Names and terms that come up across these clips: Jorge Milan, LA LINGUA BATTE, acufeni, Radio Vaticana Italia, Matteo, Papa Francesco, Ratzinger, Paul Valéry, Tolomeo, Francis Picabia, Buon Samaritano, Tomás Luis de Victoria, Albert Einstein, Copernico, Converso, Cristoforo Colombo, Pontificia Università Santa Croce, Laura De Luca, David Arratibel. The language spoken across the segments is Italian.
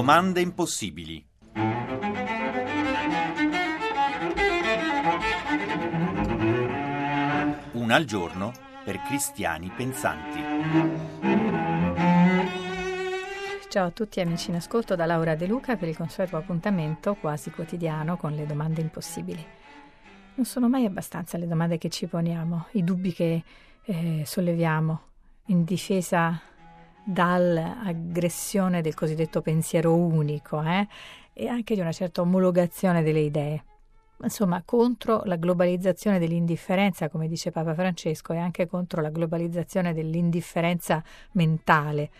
Domande impossibili. Una al giorno per cristiani pensanti. Ciao a tutti amici in ascolto, da Laura De Luca per il consueto appuntamento quasi quotidiano con le domande impossibili. Non sono mai abbastanza le domande che ci poniamo, i dubbi che solleviamo in difesa dall'aggressione del cosiddetto pensiero unico e anche di una certa omologazione delle idee. Insomma, contro la globalizzazione dell'indifferenza, come dice Papa Francesco, e anche contro la globalizzazione dell'indifferenza mentale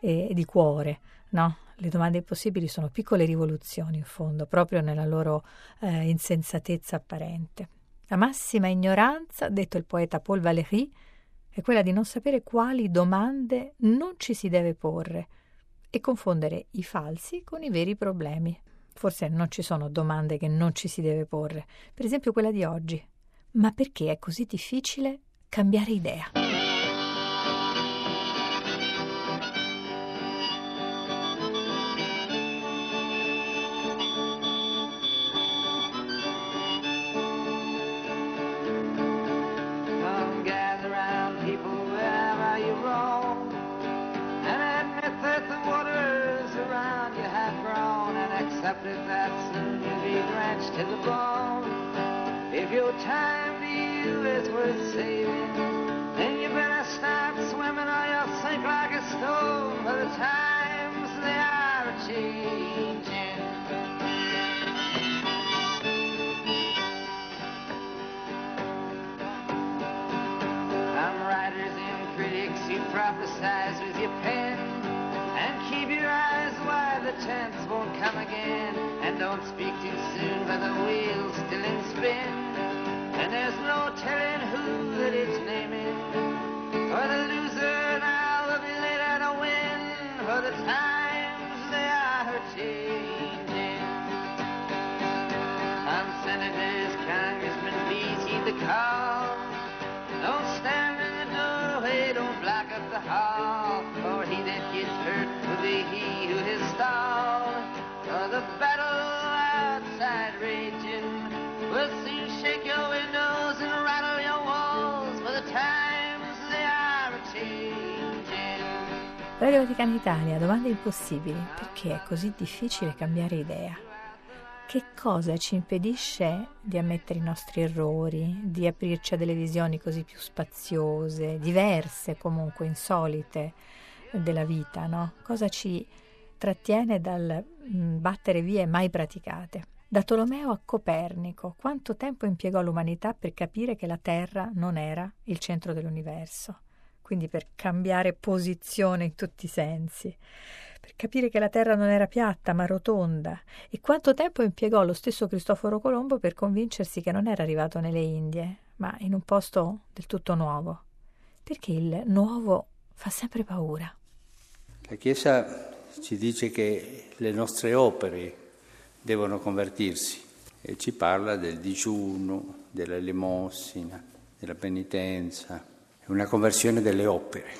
e di cuore, no? Le domande impossibili sono piccole rivoluzioni, in fondo, proprio nella loro insensatezza apparente. La massima ignoranza, detto il poeta Paul Valéry, è quella di non sapere quali domande non ci si deve porre e confondere i falsi con i veri problemi. Forse non ci sono domande che non ci si deve porre, per esempio quella di oggi: ma perché è così difficile cambiare idea? Prophesize with your pen and keep your eyes wide, the chance won't come again, and don't speak too soon, but the wheel's still in spin, and there's no telling who that it's naming, for the loser now will be later to win, for the times they are changing. I'm senators, congressmen, please heed the call, don't stand in the doorway, don't lock up the hall, for he that gets hurt will be he who is stalled. For the battle outside raging will soon shake your windows and rattle your walls, for the times they are changing. Radio Vaticana Italia, domande impossibili. Perché è così difficile cambiare idea? Che cosa ci impedisce di ammettere i nostri errori, di aprirci a delle visioni così più spaziose, diverse comunque, insolite, della vita, no? Cosa ci trattiene dal battere vie mai praticate? Da Tolomeo a Copernico, quanto tempo impiegò l'umanità per capire che la Terra non era il centro dell'universo? Quindi per cambiare posizione in tutti i sensi, per capire che la Terra non era piatta ma rotonda, e quanto tempo impiegò lo stesso Cristoforo Colombo per convincersi che non era arrivato nelle Indie, ma in un posto del tutto nuovo, perché il nuovo fa sempre paura. La Chiesa ci dice che le nostre opere devono convertirsi e ci parla del digiuno, dell'elemosina, della penitenza. Una conversione delle opere,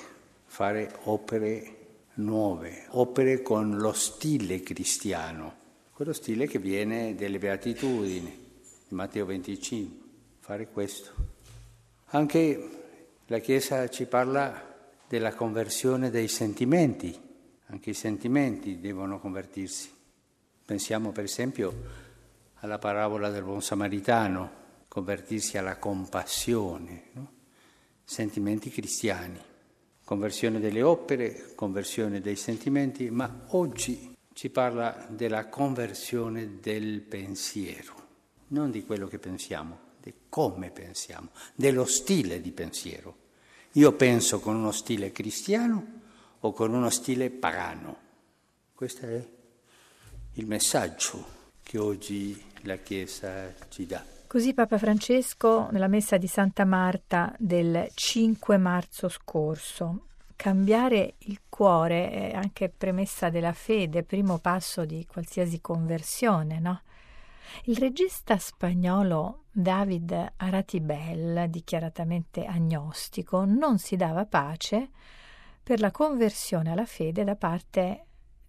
fare opere nuove, opere con lo stile cristiano, quello stile che viene dalle Beatitudini, Matteo 25, fare questo. Anche la Chiesa ci parla della conversione dei sentimenti, anche i sentimenti devono convertirsi. Pensiamo per esempio alla parabola del Buon Samaritano, convertirsi alla compassione, no? Sentimenti cristiani, conversione delle opere, conversione dei sentimenti, ma oggi ci parla della conversione del pensiero, non di quello che pensiamo, di come pensiamo, dello stile di pensiero. Io penso con uno stile cristiano o con uno stile pagano. Questo è il messaggio che oggi la Chiesa ci dà. Così Papa Francesco nella messa di Santa Marta del 5 marzo scorso. Cambiare il cuore è anche premessa della fede, primo passo di qualsiasi conversione, no? Il regista spagnolo David Arratibel, dichiaratamente agnostico, non si dava pace per la conversione alla fede da parte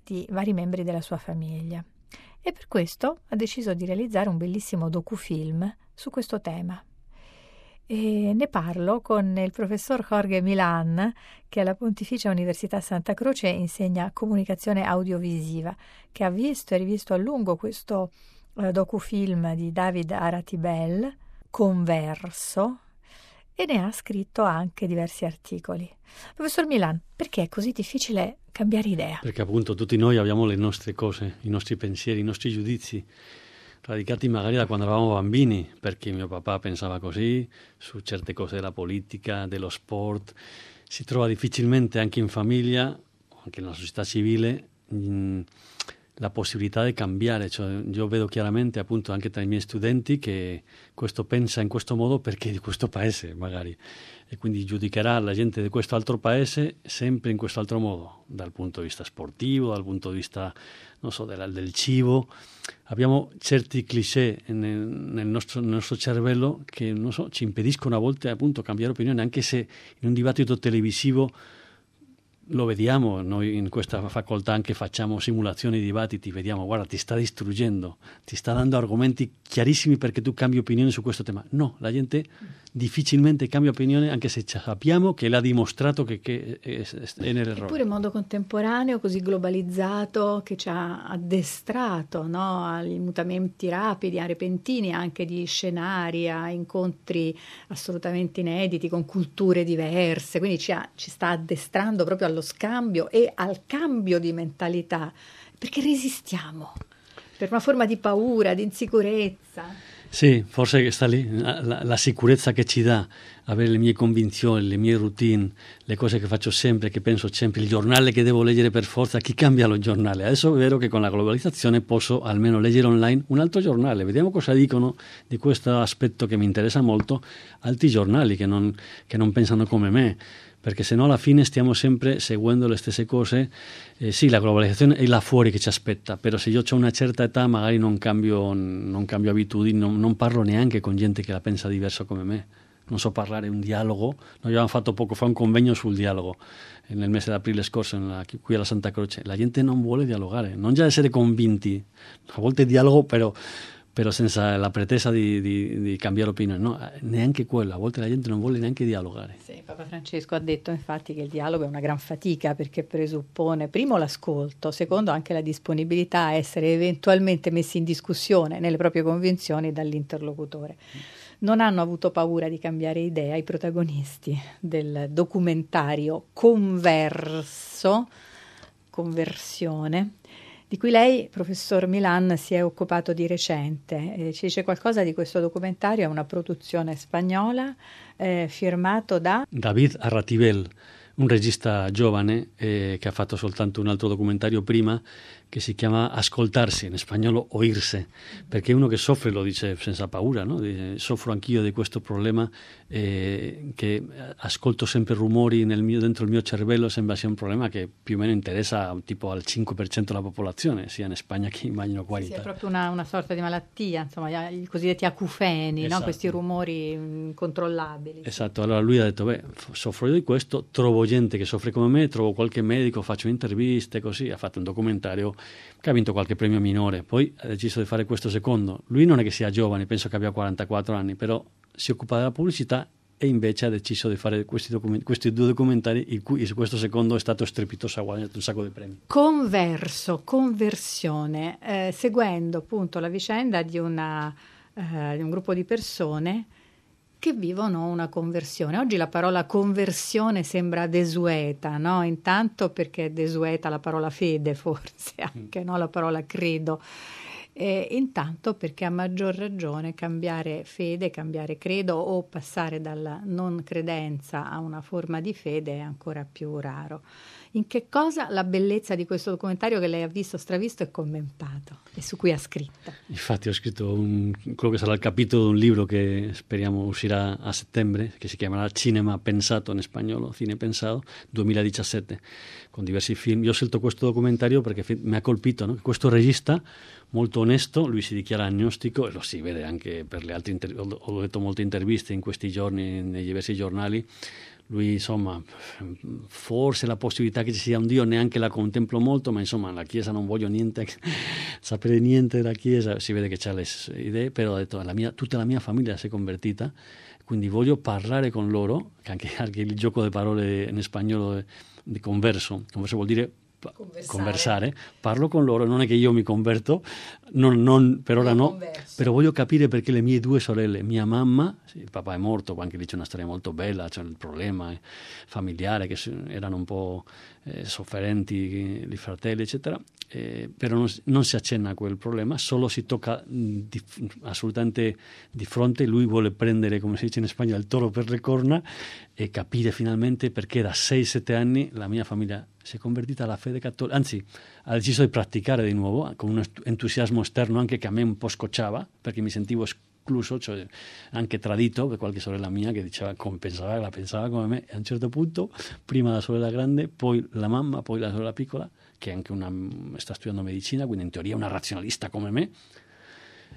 coinvolti vari membri della sua famiglia e per questo ha deciso di realizzare un bellissimo docufilm su questo tema. E ne parlo con il professor Jorge Milan, che alla Pontificia Università Santa Croce insegna comunicazione audiovisiva, che ha visto e rivisto a lungo questo docufilm di David Arratibel, Converso, e ne ha scritto anche diversi articoli. Professor Milan, perché è così difficile cambiare idea? Perché appunto tutti noi abbiamo le nostre cose, i nostri pensieri, i nostri giudizi, radicati magari da quando eravamo bambini, perché mio papà pensava così su certe cose della politica, dello sport. Si trova difficilmente anche in famiglia, anche nella società civile, la possibilità di cambiare. Cioè, io vedo chiaramente appunto anche tra i miei studenti che questo pensa in questo modo perché è di questo paese magari, e quindi giudicherà la gente di questo altro paese sempre in questo altro modo, dal punto di vista sportivo, dal punto di vista non so, del cibo. Abbiamo certi cliché nel nostro cervello che non so, ci impediscono a volte appunto cambiare opinione, anche se in un dibattito televisivo lo vediamo. Noi in questa facoltà anche facciamo simulazioni di dibattiti, vediamo, guarda, ti sta distruggendo, ti sta dando argomenti chiarissimi perché tu cambi opinione su questo tema. No, la gente difficilmente cambia opinione, anche se sappiamo che l'ha dimostrato che è nell'errore. Eppure il mondo contemporaneo così globalizzato che ci ha addestrato, no, ai mutamenti rapidi, a repentini anche di scenari, a incontri assolutamente inediti con culture diverse, quindi ci sta addestrando proprio allo scambio e al cambio di mentalità, perché resistiamo per una forma di paura, di insicurezza. Sì, forse sta lì la sicurezza che ci dà avere le mie convinzioni, le mie routine, le cose che faccio sempre, che penso sempre, il giornale che devo leggere per forza. Chi cambia lo giornale? Adesso è vero che con la globalizzazione posso almeno leggere online un altro giornale, vediamo cosa dicono di questo aspetto che mi interessa molto altri giornali che non pensano come me, perché se no alla fine stiamo sempre seguendo le stesse cose. Sì, la globalizzazione è là fuori che ci aspetta, però se io ho una certa età magari non cambio abitudini, non parlo neanche con gente che la pensa diverso come me, non so parlare un dialogo. Noi abbiamo fatto poco fa un convegno sul dialogo nel mese d'aprile scorso qui alla Santa Croce. La gente non vuole dialogare, non già essere convinti, a volte dialogo però senza la pretesa di cambiare opinione, no, neanche quella. A volte la gente non vuole neanche dialogare. Sì, Papa Francesco ha detto infatti che il dialogo è una gran fatica, perché presuppone primo l'ascolto, secondo anche la disponibilità a essere eventualmente messi in discussione nelle proprie convinzioni dall'interlocutore. Non hanno avuto paura di cambiare idea i protagonisti del documentario Conversione, di cui lei, professor Milan, si è occupato di recente. Ci dice qualcosa di questo documentario? È una produzione spagnola, firmato da David Arratibel, un regista giovane che ha fatto soltanto un altro documentario prima, che si chiama Ascoltarsi, in spagnolo Oírse, perché uno che soffre lo dice senza paura, no? Dice, soffro anch'io di questo problema, che ascolto sempre rumori dentro il mio cervello. Sembra sia un problema che più o meno interessa tipo al 5% della popolazione, sia in Spagna che immagino qua in Italia. Sì, è proprio una sorta di malattia, insomma, i cosiddetti acufeni, esatto. No? Questi rumori incontrollabili. Esatto, allora lui ha detto, soffro io di questo, trovo gente che soffre come me, trovo qualche medico, faccio interviste, così. Ha fatto un documentario che ha vinto qualche premio minore, poi ha deciso di fare questo secondo. Lui non è che sia giovane, penso che abbia 44 anni, però si occupa della pubblicità e invece ha deciso di fare questi due documentari, in cui questo secondo è stato strepitoso, ha guadagnato un sacco di premi. Conversione, seguendo appunto la vicenda di un gruppo di persone che vivono una conversione. Oggi la parola conversione sembra desueta, no? Intanto perché è desueta la parola fede, forse anche, no? La parola credo. E intanto perché a maggior ragione cambiare fede, cambiare credo o passare dalla non credenza a una forma di fede è ancora più raro. In che cosa la bellezza di questo documentario che lei ha visto, stravisto e commentato e su cui ha scritto? Infatti ho scritto quello che sarà il capitolo di un libro che speriamo uscirà a settembre, che si chiamerà Cinema Pensato, in spagnolo Cine Pensato 2017, con diversi film. Io ho scelto questo documentario perché mi ha colpito, no? Questo regista molto onesto, lui si dichiara agnostico e lo si vede anche per le altre ho letto molte interviste in questi giorni nei diversi giornali. Lui, insomma, forse la possibilità che ci sia un Dio neanche la contemplo molto, ma insomma la Chiesa non voglio niente, sapere niente della Chiesa, si vede che c'ha le idee, però ho detto tutta la mia famiglia si è convertita, quindi voglio parlare con loro, che anche il gioco di parole in spagnolo di converso vuol dire conversare, parlo con loro, non è che io mi converto, per ora no, però voglio capire perché le mie due sorelle, mia mamma, sì, il papà è morto, anche lì c'è una storia molto bella, c'è il problema familiare, che erano un po' sofferenti i fratelli eccetera, però non si accenna a quel problema, solo si tocca assolutamente di fronte, lui vuole prendere, come si dice in Spagna, il toro per le corna e capire finalmente perché da 6-7 anni la mia famiglia si è convertita alla fede cattolica, anzi ha deciso di praticare di nuovo con un entusiasmo esterno anche che a me un po' scocciava, perché mi sentivo escluso, cioè anche tradito per qualche sorella mia che diceva come pensava, la pensava come me, e a un certo punto prima la sorella grande, poi la mamma, poi la sorella piccola, che anche sta studiando medicina, quindi in teoria è una razionalista come me,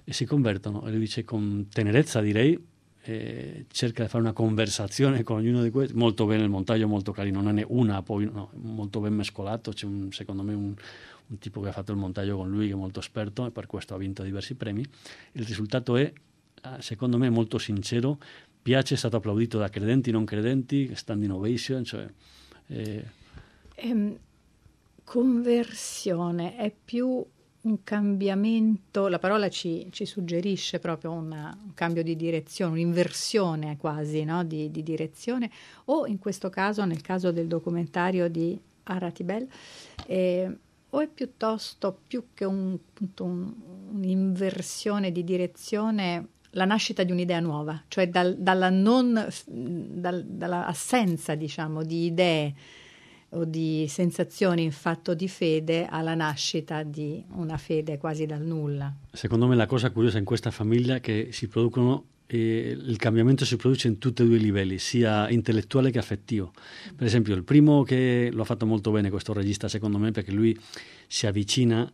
e si convertono, e lui dice con tenerezza direi, cerca di fare una conversazione con ognuno di questi, molto bene il montaggio, molto carino, non è una, poi no, molto ben mescolato, c'è secondo me un tipo che ha fatto il montaggio con lui che è molto esperto e per questo ha vinto diversi premi, il risultato è secondo me molto sincero, piace, è stato applaudito da credenti, non credenti, standing ovation, cioè conversione è più un cambiamento, la parola ci suggerisce proprio un cambio di direzione, un'inversione quasi, no? di direzione, o in questo caso, nel caso del documentario di Arratibel, o è piuttosto più che un'inversione di direzione, la nascita di un'idea nuova, cioè dall'assenza diciamo di idee o di sensazioni in fatto di fede alla nascita di una fede quasi dal nulla. Secondo me la cosa curiosa in questa famiglia è che si producono, il cambiamento si produce in tutti e due i livelli, sia intellettuale che affettivo. Per esempio il primo, che lo ha fatto molto bene questo regista secondo me, perché lui si avvicina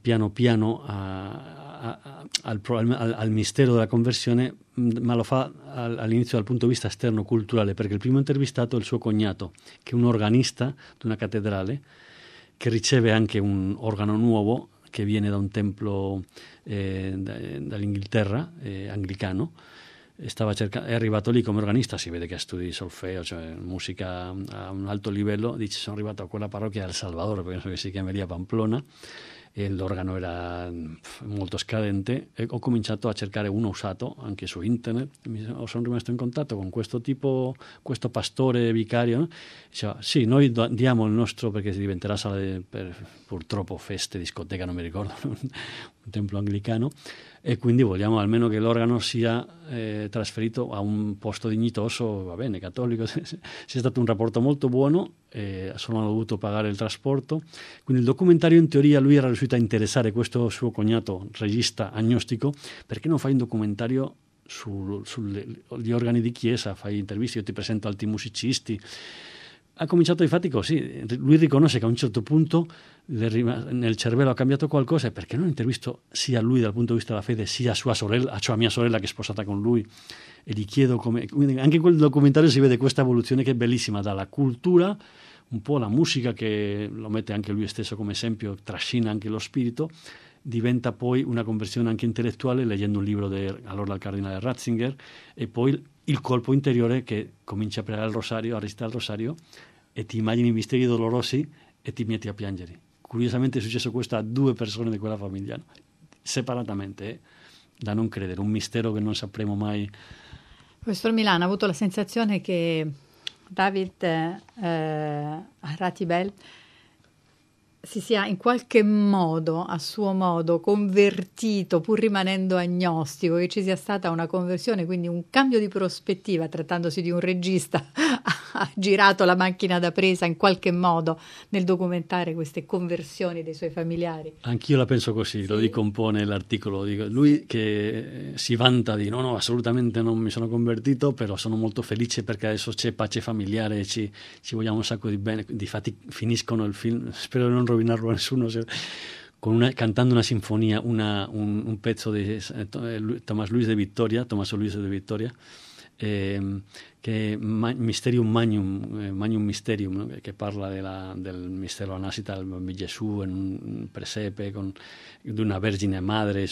piano piano al mistero della conversione, ma lo fa all'inizio dal punto di vista esterno-culturale, perché il primo intervistato è il suo cognato, che è un organista di una cattedrale, che riceve anche un organo nuovo che viene da un templo dall'Inghilterra, anglicano. È arrivato lì come organista, si vede che ha studi di solfeo, cioè musica a un alto livello, dice sono arrivato a quella parrocchia del Salvador, penso che si chiameria Pamplona, e l'organo era molto scadente, e ho cominciato a cercare uno usato anche su internet, sono rimasto in contatto con questo tipo, questo pastore vicario, no? Diceva sì, noi diamo il nostro, perché si diventerà sala purtroppo feste, discoteca, non mi ricordo, un templo anglicano, e quindi vogliamo almeno che l'organo sia trasferito a un posto dignitoso, va bene, cattolico, c'è stato un rapporto molto buono, solo hanno dovuto pagare il trasporto, quindi il documentario in teoria lui era riuscito a interessare questo suo cognato regista agnostico, perché non fai un documentario sugli organi di chiesa, fai interviste, io ti presento altri musicisti, ha cominciato infatti così, lui riconosce che a un certo punto nel cervello ha cambiato qualcosa, perché non intervisto sia lui dal punto di vista della fede sia sua sorella, cioè mia sorella che è sposata con lui, e gli chiedo come, quindi anche in quel documentario si vede questa evoluzione che è bellissima, dalla cultura un po' la musica, che lo mette anche lui stesso come esempio, trascina anche lo spirito, diventa poi una conversione anche intellettuale, leggendo un libro allora il cardinale Ratzinger, e poi il colpo interiore che comincia a pregare il rosario, a recitare il rosario, e ti immagini i misteri dolorosi e ti metti a piangere. Curiosamente è successo questo a due persone di quella famiglia, no? Separatamente, da non credere, un mistero che non sapremo mai. Professor Milan, ha avuto la sensazione che David Arratibel si sia in qualche modo, a suo modo, convertito pur rimanendo agnostico, che ci sia stata una conversione, quindi un cambio di prospettiva, trattandosi di un regista, ha girato la macchina da presa in qualche modo nel documentare queste conversioni dei suoi familiari? Anch'io la penso così, sì. Lo dicompone l'articolo, lui che si vanta di no, assolutamente non mi sono convertito, però sono molto felice perché adesso c'è pace familiare, ci vogliamo un sacco di bene, difatti finiscono il film, spero di non rovinarlo a nessuno, cantando una sinfonia, un pezzo di Tomás Luis de Victoria, che Mysterium Magnum, Magnum Mysterium, no? Che parla del mistero della nascita del bambino Gesù in un presepe di una vergine madre,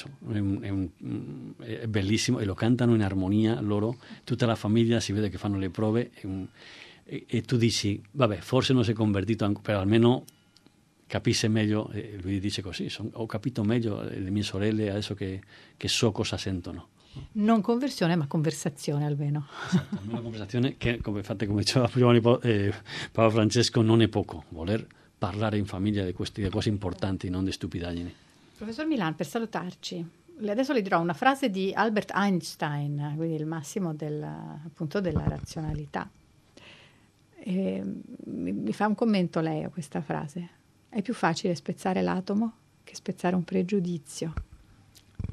è bellissimo, e lo cantano in armonia loro, tutta la famiglia, si vede che fanno le prove, e tu dici, vabbè, forse non si è convertito ancora, però almeno capisse meglio, lui dice così, ho capito meglio le mie sorelle adesso che so cosa sentono. Non conversione, ma conversazione almeno. Esatto, una conversazione che, infatti, come diceva prima Papa Francesco, non è poco, voler parlare in famiglia di cose importanti, non di stupidaggini. Professor Milan, per salutarci, adesso le dirò una frase di Albert Einstein, quindi il massimo appunto della razionalità. Mi fa un commento lei a questa frase. È più facile spezzare l'atomo che spezzare un pregiudizio.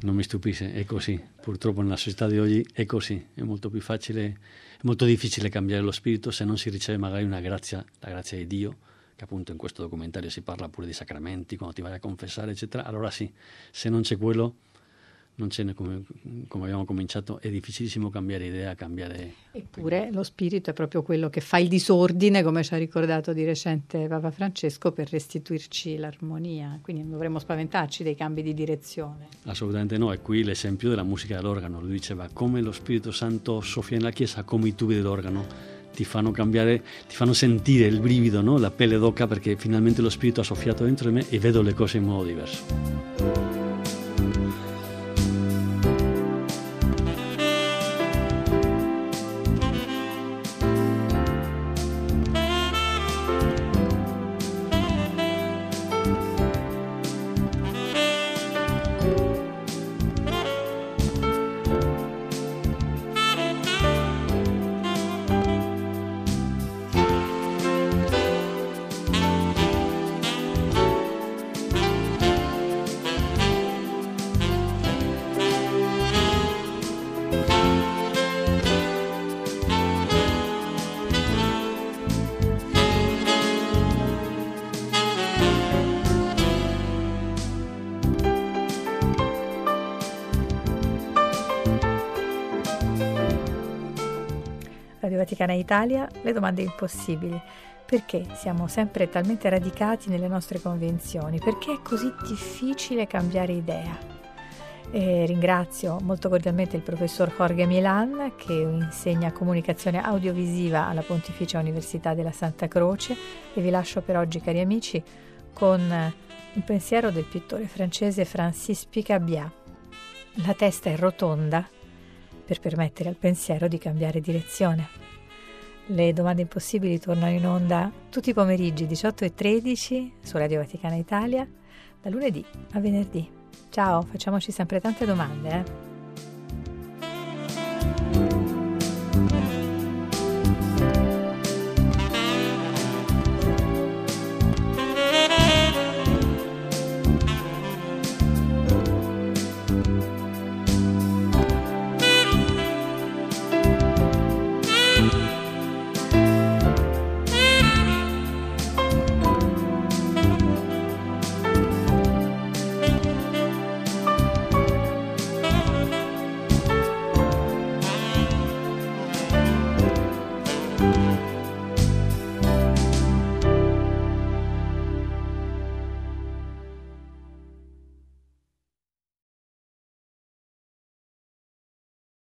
Non mi stupisce, è così. Purtroppo nella società di oggi è così. È molto più facile, è molto difficile cambiare lo spirito se non si riceve magari una grazia, la grazia di Dio, che appunto in questo documentario si parla pure di sacramenti, quando ti vai a confessare, eccetera. Allora sì, se non c'è quello, non c'è, come abbiamo cominciato, è difficilissimo cambiare idea, cambiare... Eppure lo spirito è proprio quello che fa il disordine, come ci ha ricordato di recente Papa Francesco, per restituirci l'armonia, quindi non dovremmo spaventarci dei cambi di direzione. Assolutamente no, e qui l'esempio della musica dell'organo, lui diceva come lo Spirito Santo soffia nella Chiesa, come i tubi dell'organo ti fanno cambiare, ti fanno sentire il brivido, no? La pelle d'oca, perché finalmente lo Spirito ha soffiato dentro di me e vedo le cose in modo diverso. Vaticana Italia, le domande impossibili. Perché siamo sempre talmente radicati nelle nostre convenzioni? Perché è così difficile cambiare idea? E ringrazio molto cordialmente il professor Jorge Milan, che insegna comunicazione audiovisiva alla Pontificia Università della Santa Croce, e vi lascio per oggi, cari amici, con un pensiero del pittore francese Francis Picabia. La testa è rotonda per permettere al pensiero di cambiare direzione. Le domande impossibili tornano in onda tutti i pomeriggi 18:13 su Radio Vaticana Italia, da lunedì a venerdì. Ciao, facciamoci sempre tante domande.